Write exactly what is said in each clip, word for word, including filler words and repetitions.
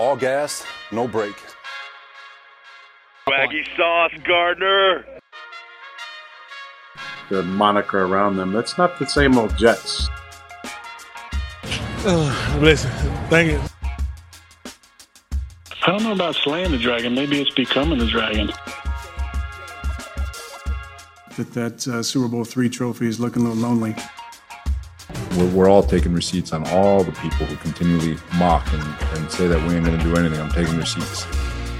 All gas, no brake. Waggy sauce, Gardner. The moniker around them. That's not the same old Jets. Uh, listen, thank you. I don't know about slaying the dragon. Maybe it's becoming the dragon. That that uh, Super Bowl three trophy is looking a little lonely. We're, we're all taking receipts on all the people who continually mock and, and say that we ain't going to do anything. I'm taking receipts.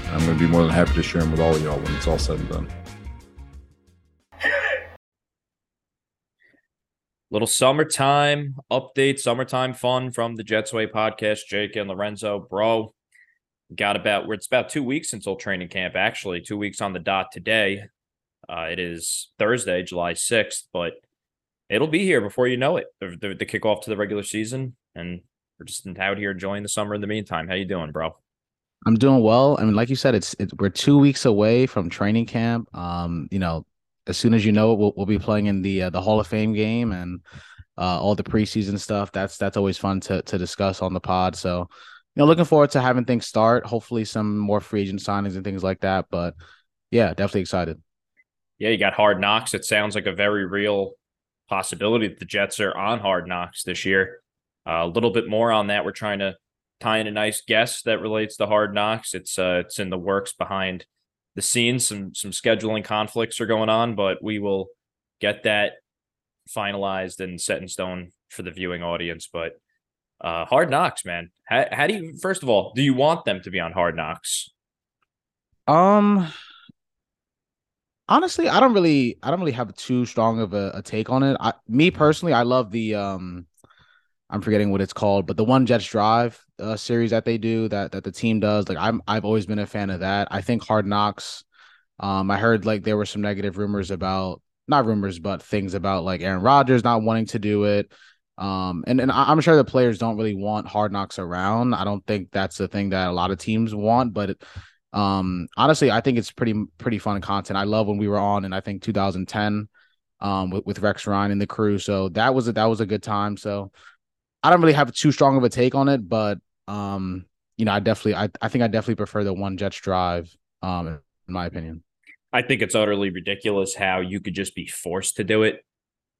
And I'm going to be more than happy to share them with all of y'all when it's all said and done. Little summertime update, summertime fun from the Jetsway podcast. Jake and Lorenzo, bro. Got about where it's about two weeks until training camp, actually. Two weeks on the dot today. Uh, it is Thursday, July sixth, but it'll be here before you know it. The, the, the kickoff to the regular season, and we're just out here enjoying the summer in the meantime. How you doing, bro? I'm doing well. I mean, like you said, it's it, we're two weeks away from training camp. Um, you know, as soon as you know it, we'll, we'll be playing in the uh, the Hall of Fame game and uh, all the preseason stuff. That's that's always fun to to discuss on the pod. So, you know, looking forward to having things start. Hopefully, some more free agent signings and things like that. But yeah, definitely excited. Yeah, you got Hard Knocks. It sounds like a very real possibility that the Jets are on Hard Knocks this year. Uh, a little bit more on that. We're trying to tie in a nice guest that relates to Hard Knocks. It's uh, it's in the works behind the scenes. Some some scheduling conflicts are going on, but we will get that finalized and set in stone for the viewing audience. But uh, Hard Knocks, man. How, how do you? First of all, do you want them to be on Hard Knocks? Um. Honestly, I don't really, I don't really have too strong of a, a take on it. I, me personally, I love the, um, I'm forgetting what it's called, but the One Jets Drive uh, series that they do, that that the team does. Like I'm, I've always been a fan of that. I think Hard Knocks. Um, I heard like there were some negative rumors about, not rumors, but things about like Aaron Rodgers not wanting to do it. Um, and and I'm sure the players don't really want Hard Knocks around. I don't think that's the thing that a lot of teams want, but. It, Um, honestly, I think it's pretty, pretty fun content. I love when we were on in, I think, two thousand ten, um, with, with Rex Ryan and the crew. So that was a, that was a good time. So I don't really have too strong of a take on it, but, um, you know, I definitely, I, I think I definitely prefer the One Jets Drive, um, in my opinion. I think it's utterly ridiculous how you could just be forced to do it.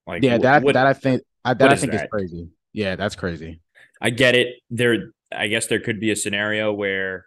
Like, yeah, that, what, that I think, I, that I think is crazy. Yeah, that's crazy. I get it. There, I guess there could be a scenario where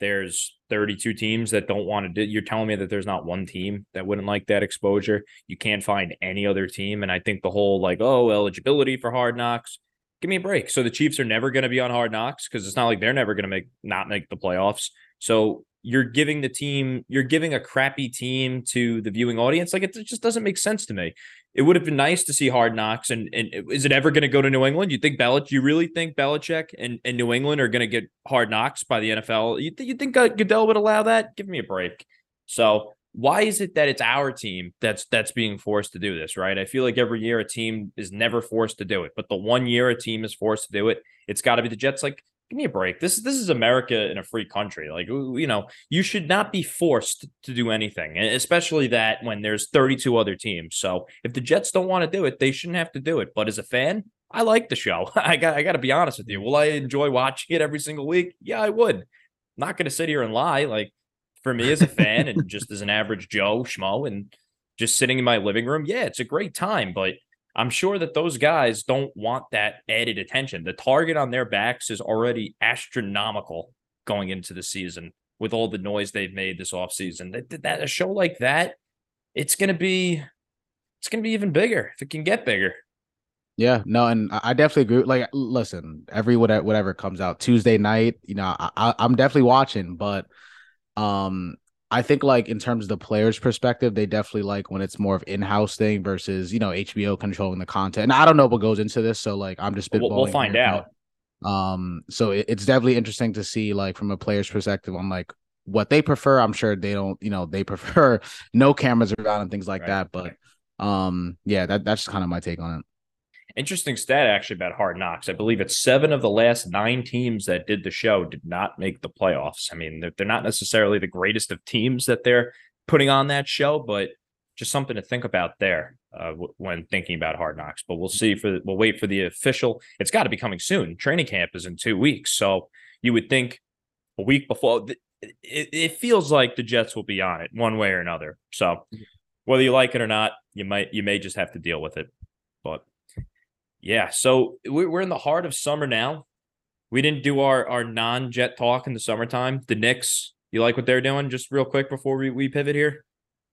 there's thirty-two teams that don't want to do. You're telling me that there's not one team that wouldn't like that exposure. You can't find any other team. And I think the whole like, oh, eligibility for Hard Knocks. Give me a break. So the Chiefs are never going to be on Hard Knocks because it's not like they're never going to make not make the playoffs. So you're giving the team, you're giving a crappy team to the viewing audience. Like it just doesn't make sense to me. It would have been nice to see Hard Knocks. And, and is it ever going to go to New England? You think Belich, you really think Belichick and, and New England are going to get Hard Knocks by the N F L? You, th- you think uh, Goodell would allow that? Give me a break. So why is it that it's our team that's that's being forced to do this, right? I feel like every year a team is never forced to do it. But the one year a team is forced to do it, it's got to be the Jets. Like, give me a break. This, this is America in a free country. Like, you know, you should not be forced to do anything, especially that when there's thirty-two other teams. So if the Jets don't want to do it, they shouldn't have to do it. But as a fan, I like the show. I got I got to be honest with you. Will I enjoy watching it every single week? Yeah, I would. I'm not going to sit here and lie. Like, for me as a fan and just as an average Joe schmo and just sitting in my living room, yeah, it's a great time. But I'm sure that those guys don't want that added attention. The target on their backs is already astronomical going into the season with all the noise they've made this offseason. That, that a show like that, it's gonna be, it's gonna be even bigger if it can get bigger. Yeah, no, and I definitely agree. Like, listen, every whatever, whatever comes out Tuesday night, you know, I, I'm definitely watching, but um. I think, like, in terms of the players' perspective, they definitely like when it's more of in-house thing versus, you know, H B O controlling the content. And I don't know what goes into this, so, like, I'm just spitballing. We'll, we'll find out. Um, so it, it's definitely interesting to see, like, from a player's perspective on, like, what they prefer. I'm sure they don't, you know, they prefer no cameras around and things like right. that. But, um, yeah, that that's kind of my take on it. Interesting stat, actually, about Hard Knocks. I believe it's seven of the last nine teams that did the show did not make the playoffs. I mean, they're, they're not necessarily the greatest of teams that they're putting on that show, but just something to think about there uh, w- when thinking about Hard Knocks. But we'll see. For we'll wait for the official. It's got to be coming soon. Training camp is in two weeks, so you would think a week before. It, it feels like the Jets will be on it one way or another. So whether you like it or not, you might you may just have to deal with it. But yeah, so we're in the heart of summer now. We didn't do our, our non-Jet talk in the summertime. The Knicks, you like what they're doing? Just real quick before we, we pivot here.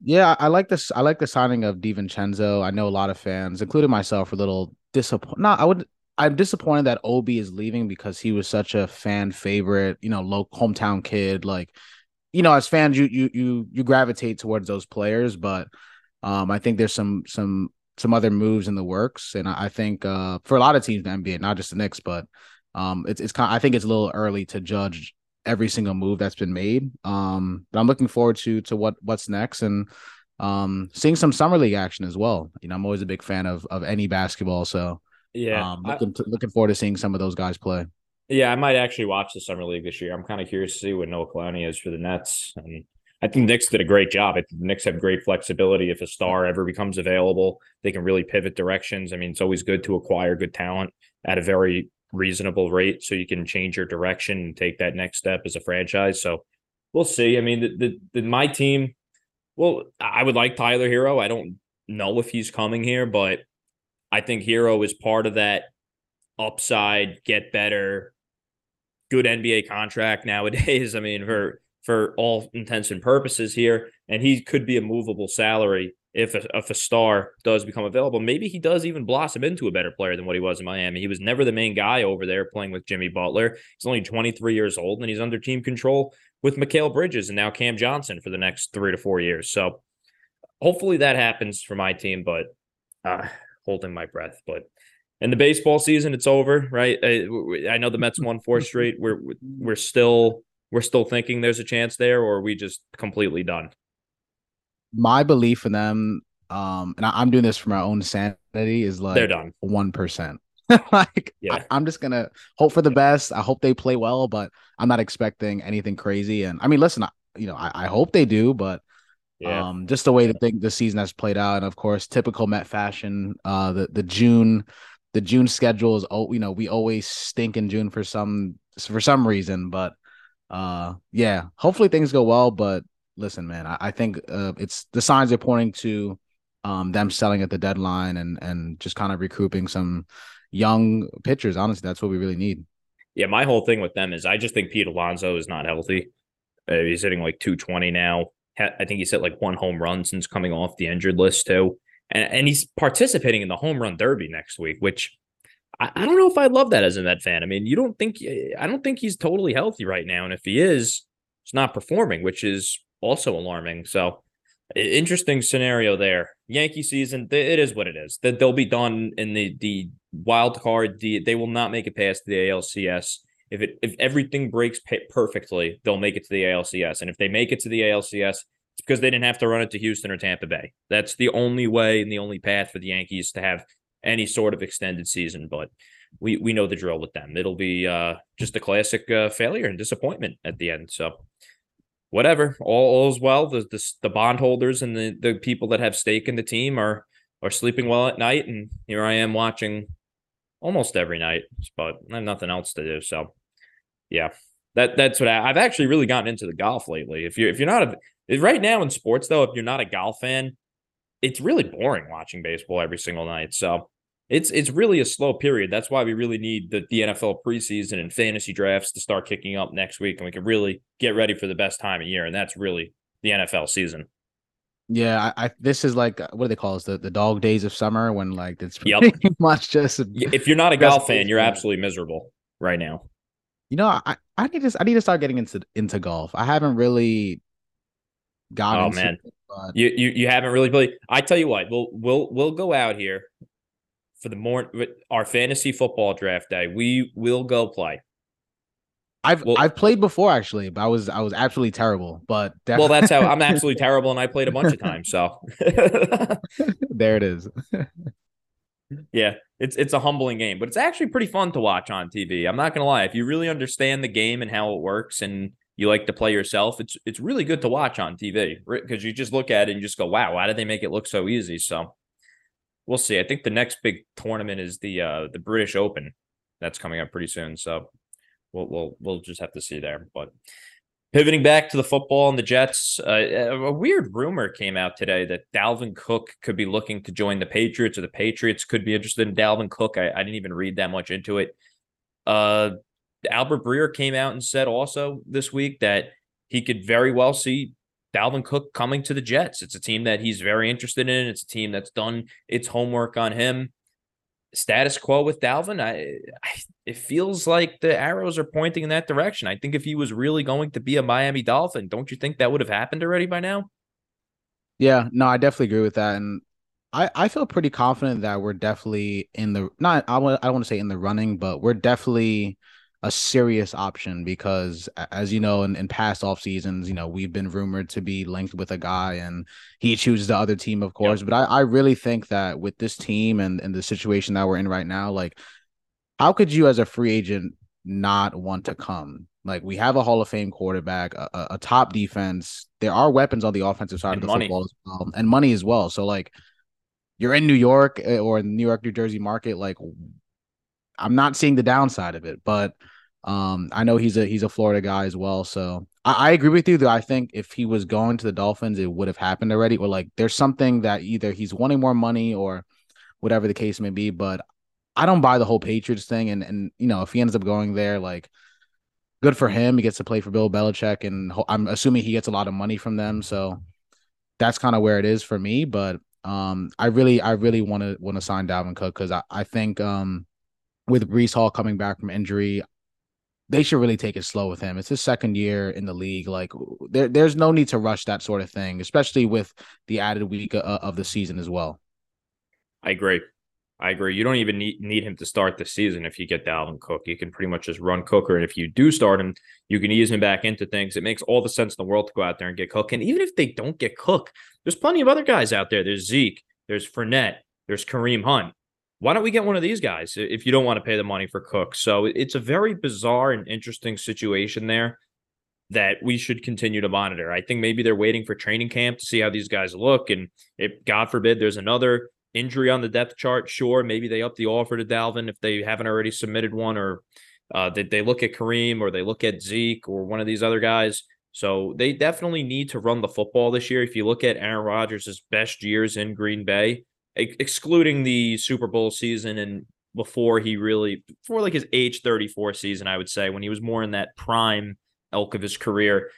Yeah, I like this. I like the signing of DiVincenzo. I know a lot of fans, including myself, are a little disappointed. No, I would. I'm disappointed that Obi is leaving because he was such a fan favorite. You know, local hometown kid. Like, you know, as fans, you you you you gravitate towards those players. But um, I think there's some some some other moves in the works, and I, I think uh, for a lot of teams in the N B A, not just the Knicks, but um, it's it's kind. Of, I think it's a little early to judge every single move that's been made. Um, but I'm looking forward to, to what, what's next and um, seeing some summer league action as well. You know, I'm always a big fan of, of any basketball. So yeah, um, looking, I, looking forward to seeing some of those guys play. Yeah. I might actually watch the summer league this year. I'm kind of curious to see what Noah Clowney is for the Nets. And I think the Knicks did a great job. I think the Knicks have great flexibility. If a star ever becomes available, they can really pivot directions. I mean, it's always good to acquire good talent at a very reasonable rate so you can change your direction and take that next step as a franchise. So we'll see. I mean, the, the, the my team, well, I would like Tyler Hero. I don't know if he's coming here, but I think Hero is part of that upside, get better, good N B A contract nowadays. I mean, for for all intents and purposes here, and he could be a movable salary if a, if a star does become available. Maybe he does even blossom into a better player than what he was in Miami. He was never the main guy over there playing with Jimmy Butler. He's only twenty-three years old, and he's under team control with Mikal Bridges and now Cam Johnson for the next three to four years. So hopefully that happens for my team, but uh, holding my breath. But in the baseball season, it's over, right? I, I know the Mets won four straight. We're we're still we're still thinking there's a chance there, or are we just completely done? My belief in them, um, and I, I'm doing this for my own sanity, is like they're done one percent. Like, yeah. I, I'm just going to hope for the best. I hope they play well, but I'm not expecting anything crazy. And I mean, listen, I, you know, I, I hope they do, but yeah. um, just the way the thing the season has played out. And of course, typical Met fashion, uh, the, the June, the June schedule is, oh, you know, we always stink in June for some, for some reason, but uh, yeah, hopefully things go well, but listen, man, I, I think uh, it's the signs are pointing to um, them selling at the deadline and and just kind of recouping some young pitchers. Honestly, that's what we really need. Yeah, my whole thing with them is I just think Pete Alonso is not healthy. Uh, he's hitting like two twenty now. Ha- I think he's hit like one home run since coming off the injured list too. And, and he's participating in the home run derby next week, which I, I don't know if I love that as a Met fan. I mean, you don't think I don't think he's totally healthy right now. And if he is, he's not performing, which is also alarming. So interesting scenario there. Yankee season, it is what it is. They'll be done in the, the wild card. The, they will not make it past the A L C S. If it if everything breaks perfectly, they'll make it to the A L C S. And if they make it to the A L C S, it's because they didn't have to run it to Houston or Tampa Bay. That's the only way and the only path for the Yankees to have any sort of extended season. But we, we know the drill with them. It'll be uh, just a classic uh, failure and disappointment at the end. So whatever, all all's well. The, the the bondholders and the the people that have stake in the team are are sleeping well at night, and here I am watching almost every night, but I have nothing else to do. So, yeah, that that's what I, I've actually really gotten into the golf lately. If you if you're not a, right now in sports though, if you're not a golf fan, it's really boring watching baseball every single night. So it's it's really a slow period. That's why we really need the, the N F L preseason and fantasy drafts to start kicking up next week, and we can really get ready for the best time of year, and that's really the N F L season. Yeah, I, I this is like, what do they call it? The, the dog days of summer when, like, it's pretty yep. much just... If you're not a golf fan, you're absolutely miserable right now. You know, I, I, need, to, I need to start getting into, into golf. I haven't really gotten oh, into man. it. But... You, you, you haven't really played... I tell you what, we'll we'll we'll go out here for the more our fantasy football draft day. We will go play. I've well, I've played before actually, but I was I was absolutely terrible. But definitely. Well, that's how I'm absolutely terrible, and I played a bunch of times. So there it is. Yeah, it's it's a humbling game, but it's actually pretty fun to watch on T V. I'm not gonna lie. If you really understand the game and how it works, and you like to play yourself, it's it's really good to watch on T V because you just look at it and you just go, "Wow, why did they make it look so easy?" So we'll see. I think the next big tournament is the uh, the British Open that's coming up pretty soon. So we'll we'll, we'll just have to see there. But pivoting back to the football and the Jets, uh, a weird rumor came out today that Dalvin Cook could be looking to join the Patriots, or the Patriots could be interested in Dalvin Cook. I, I didn't even read that much into it. Uh, Albert Breer came out and said also this week that he could very well see Dalvin Cook coming to the Jets. It's a team that he's very interested in. It's a team that's done its homework on him. Status quo with Dalvin, I, I it feels like the arrows are pointing in that direction. I think if he was really going to be a Miami Dolphin, don't you think that would have happened already by now? Yeah, no, I definitely agree with that. And I, I feel pretty confident that we're definitely in the, not, I want I don't want to say in the running, but we're definitely a serious option because, as you know, in, in past off seasons, you know, we've been rumored to be linked with a guy and he chooses the other team, of course. Yep. But I, I really think that with this team and, and the situation that we're in right now, like, how could you as a free agent not want to come? Like, we have a Hall of Fame quarterback, a, a top defense. There are weapons on the offensive side and of the money. football as well, and money as well. So, like, you're in New York or New York, New Jersey market, like, I'm not seeing the downside of it, but um, I know he's a he's a Florida guy as well. So I, I agree with you that I think if he was going to the Dolphins, it would have happened already. Or like there's something that either he's wanting more money or whatever the case may be. But I don't buy the whole Patriots thing. And and you know if he ends up going there, like good for him. He gets to play for Bill Belichick, and ho- I'm assuming he gets a lot of money from them. So that's kind of where it is for me. But um, I really I really want to want to sign Dalvin Cook because I I think. Um, With Breece Hall coming back from injury, they should really take it slow with him. It's his second year in the league. Like there, there's no need to rush that sort of thing, especially with the added week uh, of the season as well. I agree. I agree. You don't even need, need him to start the season if you get Dalvin Cook. You can pretty much just run Cooker. And if you do start him, you can ease him back into things. It makes all the sense in the world to go out there and get Cook. And even if they don't get Cook, there's plenty of other guys out there. There's Zeke, there's Fournette, there's Kareem Hunt. Why don't we get one of these guys if you don't want to pay the money for Cook? So it's a very bizarre and interesting situation there that we should continue to monitor. I think maybe they're waiting for training camp to see how these guys look. And if, God forbid, there's another injury on the depth chart, sure, maybe they up the offer to Dalvin if they haven't already submitted one, or uh, that they look at Kareem or they look at Zeke or one of these other guys. So they definitely need to run the football this year. If you look at Aaron Rodgers' best years in Green Bay, excluding the Super Bowl season and before he really, before like his age thirty-four season, I would say, when he was more in that prime elk of his career,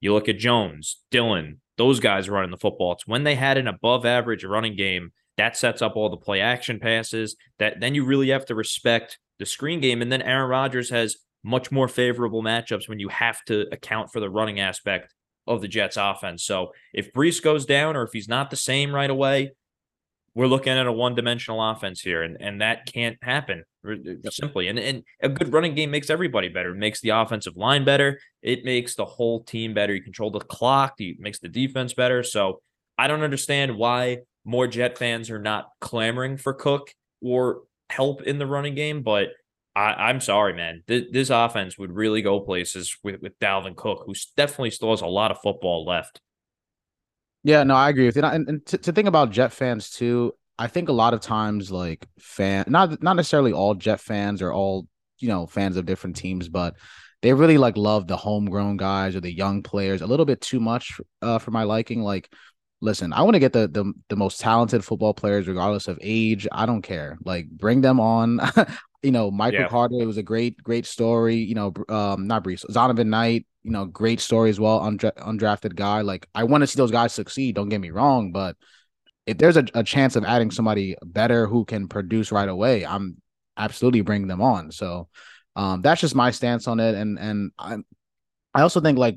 you look at Jones, Dillon, those guys running the football. It's when they had an above average running game that sets up all the play action passes that then you really have to respect the screen game. And then Aaron Rodgers has much more favorable matchups when you have to account for the running aspect of the Jets offense. So if Breece goes down or if he's not the same right away, we're looking at a one-dimensional offense here, and, and that can't happen simply. And and a good running game makes everybody better. It makes the offensive line better. It makes the whole team better. You control the clock. It makes the defense better. So I don't understand why more Jet fans are not clamoring for Cook or help in the running game, but I, I'm sorry, man. This, this offense would really go places with, with Dalvin Cook, who definitely still has a lot of football left. Yeah, no, I agree with you. And, and to, to think about Jet fans too, I think a lot of times, like fan, not not necessarily all Jet fans or all you know fans of different teams, but they really like love the homegrown guys or the young players a little bit too much uh, for my liking. Like, listen, I want to get the, the the most talented football players, regardless of age. I don't care. Like, bring them on. You know, Michael yeah. Carter, it was a great, great story. You know, um, not Breece, Zonovan Knight, you know, great story as well, undra- undrafted guy. Like, I want to see those guys succeed, don't get me wrong, but if there's a, a chance of adding somebody better who can produce right away, I'm absolutely bringing them on. So um, that's just my stance on it. And and I I also think, like,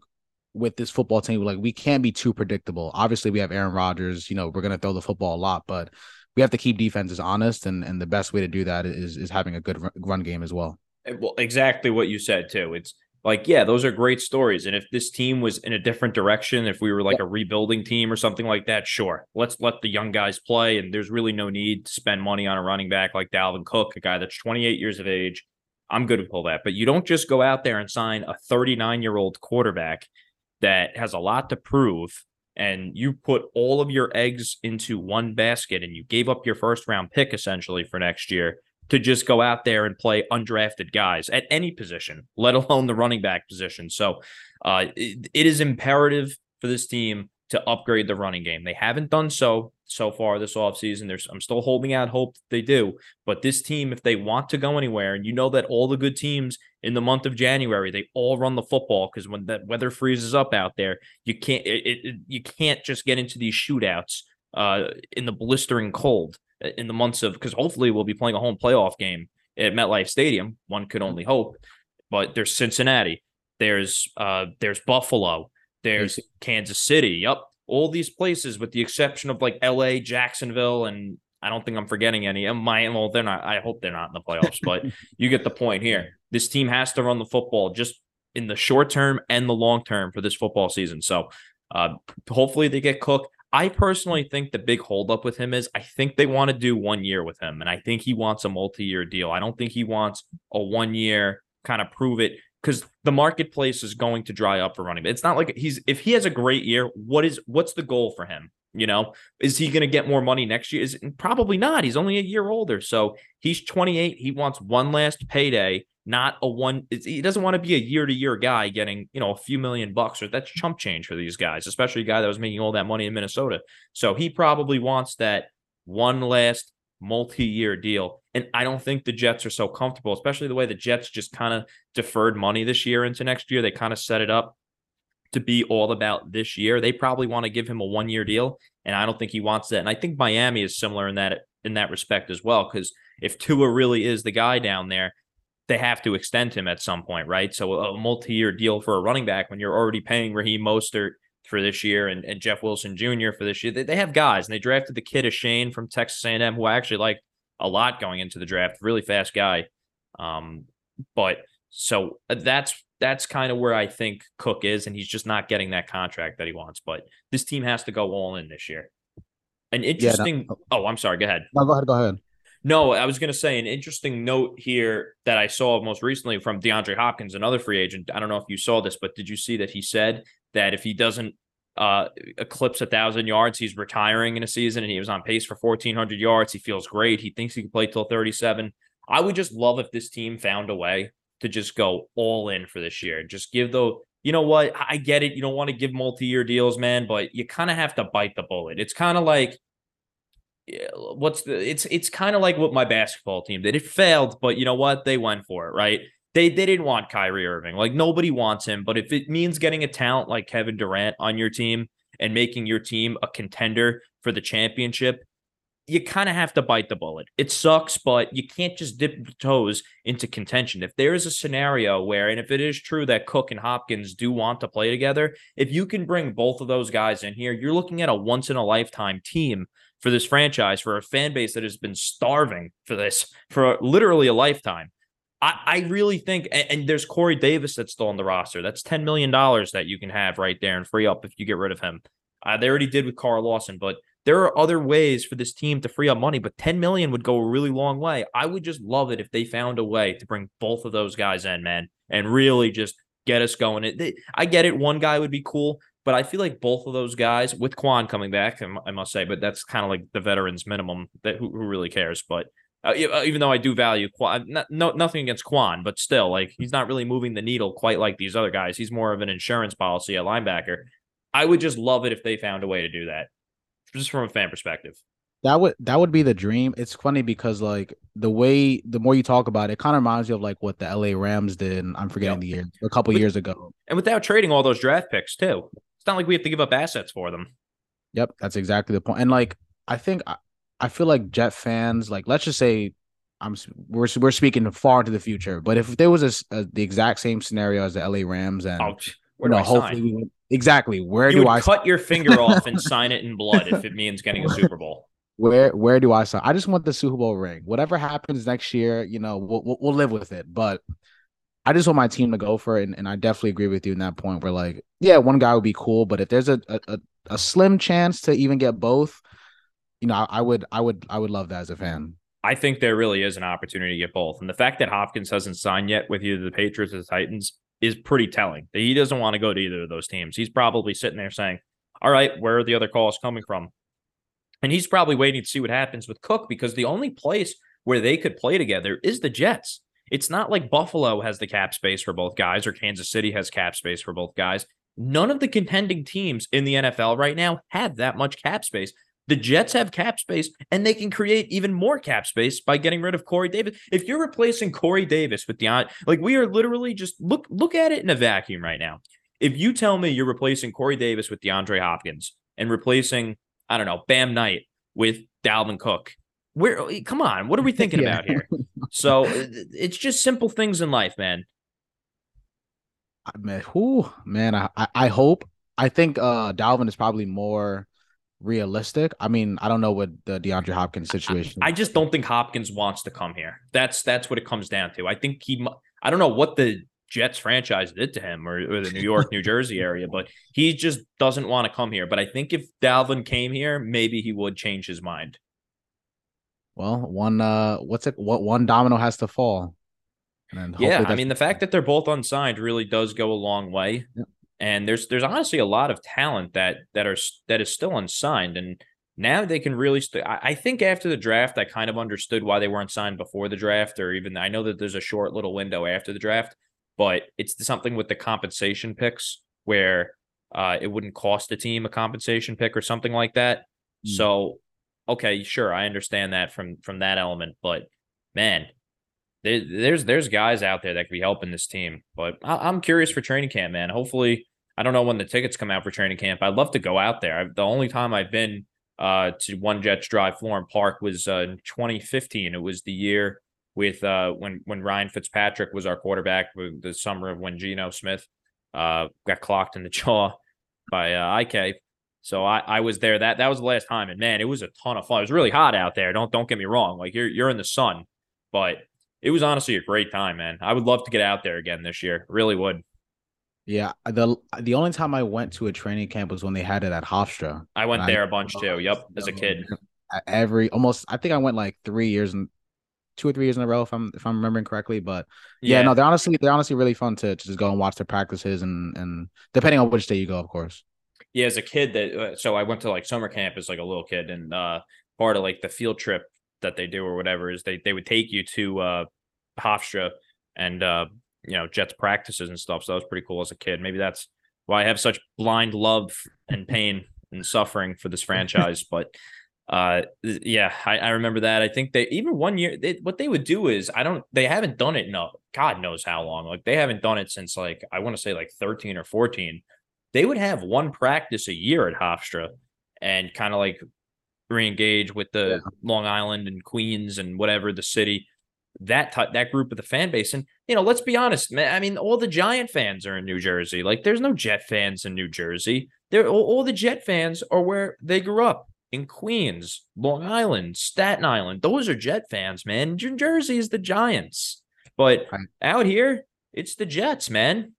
with this football team, like, we can't be too predictable. Obviously, we have Aaron Rodgers. You know, we're going to throw the football a lot, but we have to keep defenses honest, and, and the best way to do that is is having a good run game as well. Well, exactly what you said, too. It's like, yeah, those are great stories. And if this team was in a different direction, if we were like yeah. a rebuilding team or something like that, sure, let's let the young guys play. And there's really no need to spend money on a running back like Dalvin Cook, a guy that's twenty-eight years of age. I'm good with all that. But you don't just go out there and sign a thirty-nine-year-old quarterback that has a lot to prove, and you put all of your eggs into one basket and you gave up your first round pick essentially for next year to just go out there and play undrafted guys at any position, let alone the running back position. So uh, it, it is imperative for this team to upgrade the running game. They haven't done so so far this offseason. There's, I'm still holding out hope that they do. But this team, if they want to go anywhere, and you know that all the good teams in the month of January, they all run the football because when that weather freezes up out there, you can't it, it, you can't just get into these shootouts uh, in the blistering cold in the months of, because hopefully we'll be playing a home playoff game at MetLife Stadium. One could only hope. But there's Cincinnati. There's uh, there's Buffalo. There's Kansas City. Yep. All these places, with the exception of like L A, Jacksonville, and I don't think I'm forgetting any. Miami, well, they're not. I hope they're not in the playoffs, but you get the point here. This team has to run the football just in the short term and the long term for this football season. So uh, hopefully they get Cook. I personally think the big holdup with him is I think they want to do one year with him, and I think he wants a multi-year deal. I don't think he wants a one-year kind of prove it. Because the marketplace is going to dry up for running back. It's not like he's if he has a great year, what is what's the goal for him? You know, is he going to get more money next year? Is probably not. He's only a year older, so he's twenty-eight. He wants one last payday, not a one. He doesn't want to be a year-to-year guy getting you know a few million bucks, or that's chump change for these guys, especially a guy that was making all that money in Minnesota. So he probably wants that one last multi-year deal. And I don't think the Jets are so comfortable, especially the way the Jets just kind of deferred money this year into next year. They kind of set it up to be all about this year. They probably want to give him a one-year deal, and I don't think he wants that. And I think Miami is similar in that in that respect as well, because if Tua really is the guy down there, they have to extend him at some point, right? So a multi-year deal for a running back when you're already paying Raheem Mostert for this year and, and Jeff Wilson Junior for this year. They, they have guys, and they drafted the kid Ashane from Texas A and M, who I actually like a lot going into the draft, really fast guy. Um, but so that's, that's kind of where I think Cook is, and he's just not getting that contract that he wants, but this team has to go all in this year. An interesting, yeah, no. Oh, I'm sorry. Go ahead. No, go ahead. Go ahead. No, I was going to say an interesting note here that I saw most recently from DeAndre Hopkins, another free agent. I don't know if you saw this, but did you see that he said that if he doesn't uh, eclipse a thousand yards, he's retiring in a season, and he was on pace for fourteen hundred yards. He feels great. He thinks he can play till thirty-seven. I would just love if this team found a way to just go all in for this year. Just give the, you know what? I get it. You don't want to give multi-year deals, man, but you kind of have to bite the bullet. It's kind of like, what's the, it's, it's kind of like what my basketball team did. It failed, but you know what? They went for it, right? They they didn't want Kyrie Irving. Like, nobody wants him. But if it means getting a talent like Kevin Durant on your team and making your team a contender for the championship, you kind of have to bite the bullet. It sucks, but you can't just dip your toes into contention. If there is a scenario where, and if it is true that Cook and Hopkins do want to play together, if you can bring both of those guys in here, you're looking at a once-in-a-lifetime team for this franchise, for a fan base that has been starving for this for literally a lifetime. I really think, and there's Corey Davis that's still on the roster. That's ten million dollars that you can have right there and free up if you get rid of him. Uh, they already did with Carl Lawson, but there are other ways for this team to free up money, but ten million dollars would go a really long way. I would just love it if they found a way to bring both of those guys in, man, and really just get us going. It, they, I get it. One guy would be cool, but I feel like both of those guys, with Quan coming back, I must say, but that's kind of like the veterans minimum. That who, who really cares, but... Uh, even though I do value Quan, not, no, nothing against Quan, but still, like, he's not really moving the needle quite like these other guys. He's more of an insurance policy at linebacker. I would just love it if they found a way to do that, just from a fan perspective. That would that would be the dream. It's funny because, like, the way the more you talk about it, it kind of reminds you of like what the L A Rams did. And I'm forgetting yeah. the year a couple with, years ago, and without trading all those draft picks too. It's not like we have to give up assets for them. Yep, that's exactly the point. And like, I think. I, I feel like Jet fans, like, let's just say I'm we're we're speaking far into the future, but if there was a, a, the exact same scenario as the L A Rams, and oh, where do you know, I hopefully sign? We, exactly where you do would I cut sign? Your finger off and sign it in blood if it means getting a Super Bowl? Where where do I sign? I just want the Super Bowl ring. Whatever happens next year, you know, we'll we'll, we'll live with it. But I just want my team to go for it, and, and I definitely agree with you in that point. Where like, yeah, one guy would be cool, but if there's a a, a slim chance to even get both. You know, I would, I would, I would love that as a fan. I think there really is an opportunity to get both, and the fact that Hopkins hasn't signed yet with either the Patriots or the Titans is pretty telling. That he doesn't want to go to either of those teams. He's probably sitting there saying, "All right, where are the other calls coming from?" And he's probably waiting to see what happens with Cook, because the only place where they could play together is the Jets. It's not like Buffalo has the cap space for both guys or Kansas City has cap space for both guys. None of the contending teams in the N F L right now have that much cap space. The Jets have cap space, and they can create even more cap space by getting rid of Corey Davis. If you're replacing Corey Davis with DeAndre, like we are literally just look look at it in a vacuum right now. If you tell me you're replacing Corey Davis with DeAndre Hopkins and replacing, I don't know, Bam Knight with Dalvin Cook, where come on, what are we thinking yeah. about here? So it's just simple things in life, man. I mean, whew, man, I, I, I hope. I think uh, Dalvin is probably more realistic. I mean, I don't know what the DeAndre Hopkins situation I, I just don't think Hopkins wants to come here. That's that's what it comes down to. I think he I don't know what the Jets franchise did to him or, or the New York, New Jersey area, but he just doesn't want to come here. But I think if Dalvin came here, maybe he would change his mind. Well, one uh what's it what one domino has to fall. And yeah, I mean the fact that they're both unsigned really does go a long way. Yeah. And there's there's honestly a lot of talent that that are that is still unsigned, and now they can really. St- I, I think after the draft, I kind of understood why they weren't signed before the draft, or even I know that there's a short little window after the draft, but it's something with the compensation picks where uh, it wouldn't cost the team a compensation pick or something like that. Mm. So, okay, sure, I understand that from from that element, but man. There, there's there's guys out there that could be helping this team, but I, I'm curious for training camp, man. Hopefully, I don't know when the tickets come out for training camp. I'd love to go out there. I, the only time I've been uh, to One Jets Drive, Florham Park, was uh, in twenty fifteen. It was the year with uh, when when Ryan Fitzpatrick was our quarterback. The summer of when Geno Smith uh, got clocked in the jaw by uh, I K. So I, I was there. That that was the last time, and man, it was a ton of fun. It was really hot out there. Don't don't get me wrong. Like you're you're in the sun, but it was honestly a great time, man. I would love to get out there again this year. Really would. Yeah. The the only time I went to a training camp was when they had it at Hofstra. I went there I, a bunch too. Yep. As a kid. Every almost, I think I went like three years and two or three years in a row, if I'm if I'm remembering correctly. But yeah, yeah. no, they're honestly they're honestly really fun to, to just go and watch their practices and and depending on which day you go, of course. Yeah, as a kid that so I went to like summer camp as like a little kid, and uh, part of like the field trip that they do or whatever is they they would take you to uh Hofstra and uh you know Jets practices and stuff, so that was pretty cool as a kid. Maybe that's why I have such blind love and pain and suffering for this franchise. But uh yeah I, I remember that. I think they even one year they, what they would do is I don't they haven't done it in a, God knows how long, like they haven't done it since like I want to say like thirteen or fourteen. They would have one practice a year at Hofstra and kind of like re-engage with the yeah. Long Island and Queens and whatever the city that t- that group of the fan base. And you know, let's be honest, man, I mean all the Giant fans are in New Jersey. Like there's no Jet fans in New Jersey. They're all, all the Jet fans are where they grew up, in Queens, Long Island, Staten Island. Those are Jet fans, man. New Jersey is the Giants, but right. out here it's the Jets, man.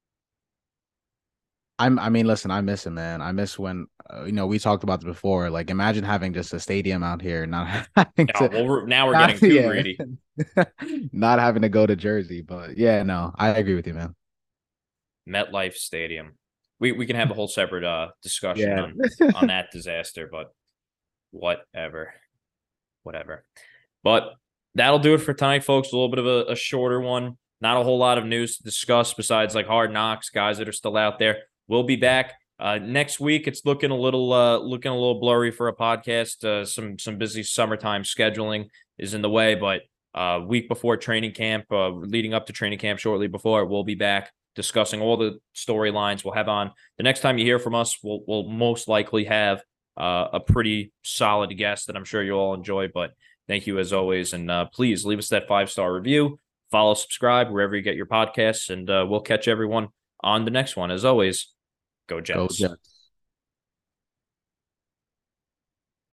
I'm, I mean, listen, I miss it, man. I miss when, uh, you know, we talked about this before. Like, imagine having just a stadium out here. Not having no, to, well, we're, now we're not, getting too yeah. greedy. Not having to go to Jersey. But, yeah, no, I agree with you, man. MetLife Stadium. We we can have a whole separate uh, discussion yeah. on, on that disaster, but whatever. Whatever. But that'll do it for tonight, folks. A little bit of a, a shorter one. Not a whole lot of news to discuss besides, like, Hard Knocks, guys that are still out there. We'll be back uh, next week. It's looking a little uh, looking a little blurry for a podcast. Uh, some some busy summertime scheduling is in the way, but uh, week before training camp, uh, leading up to training camp, shortly before, we'll be back discussing all the storylines. We'll have on the next time you hear from us. We'll we'll most likely have uh, a pretty solid guest that I'm sure you all enjoy. But thank you as always, and uh, please leave us that five star review, follow, subscribe wherever you get your podcasts, and uh, we'll catch everyone on the next one. As always. Go Jets. Go Jets.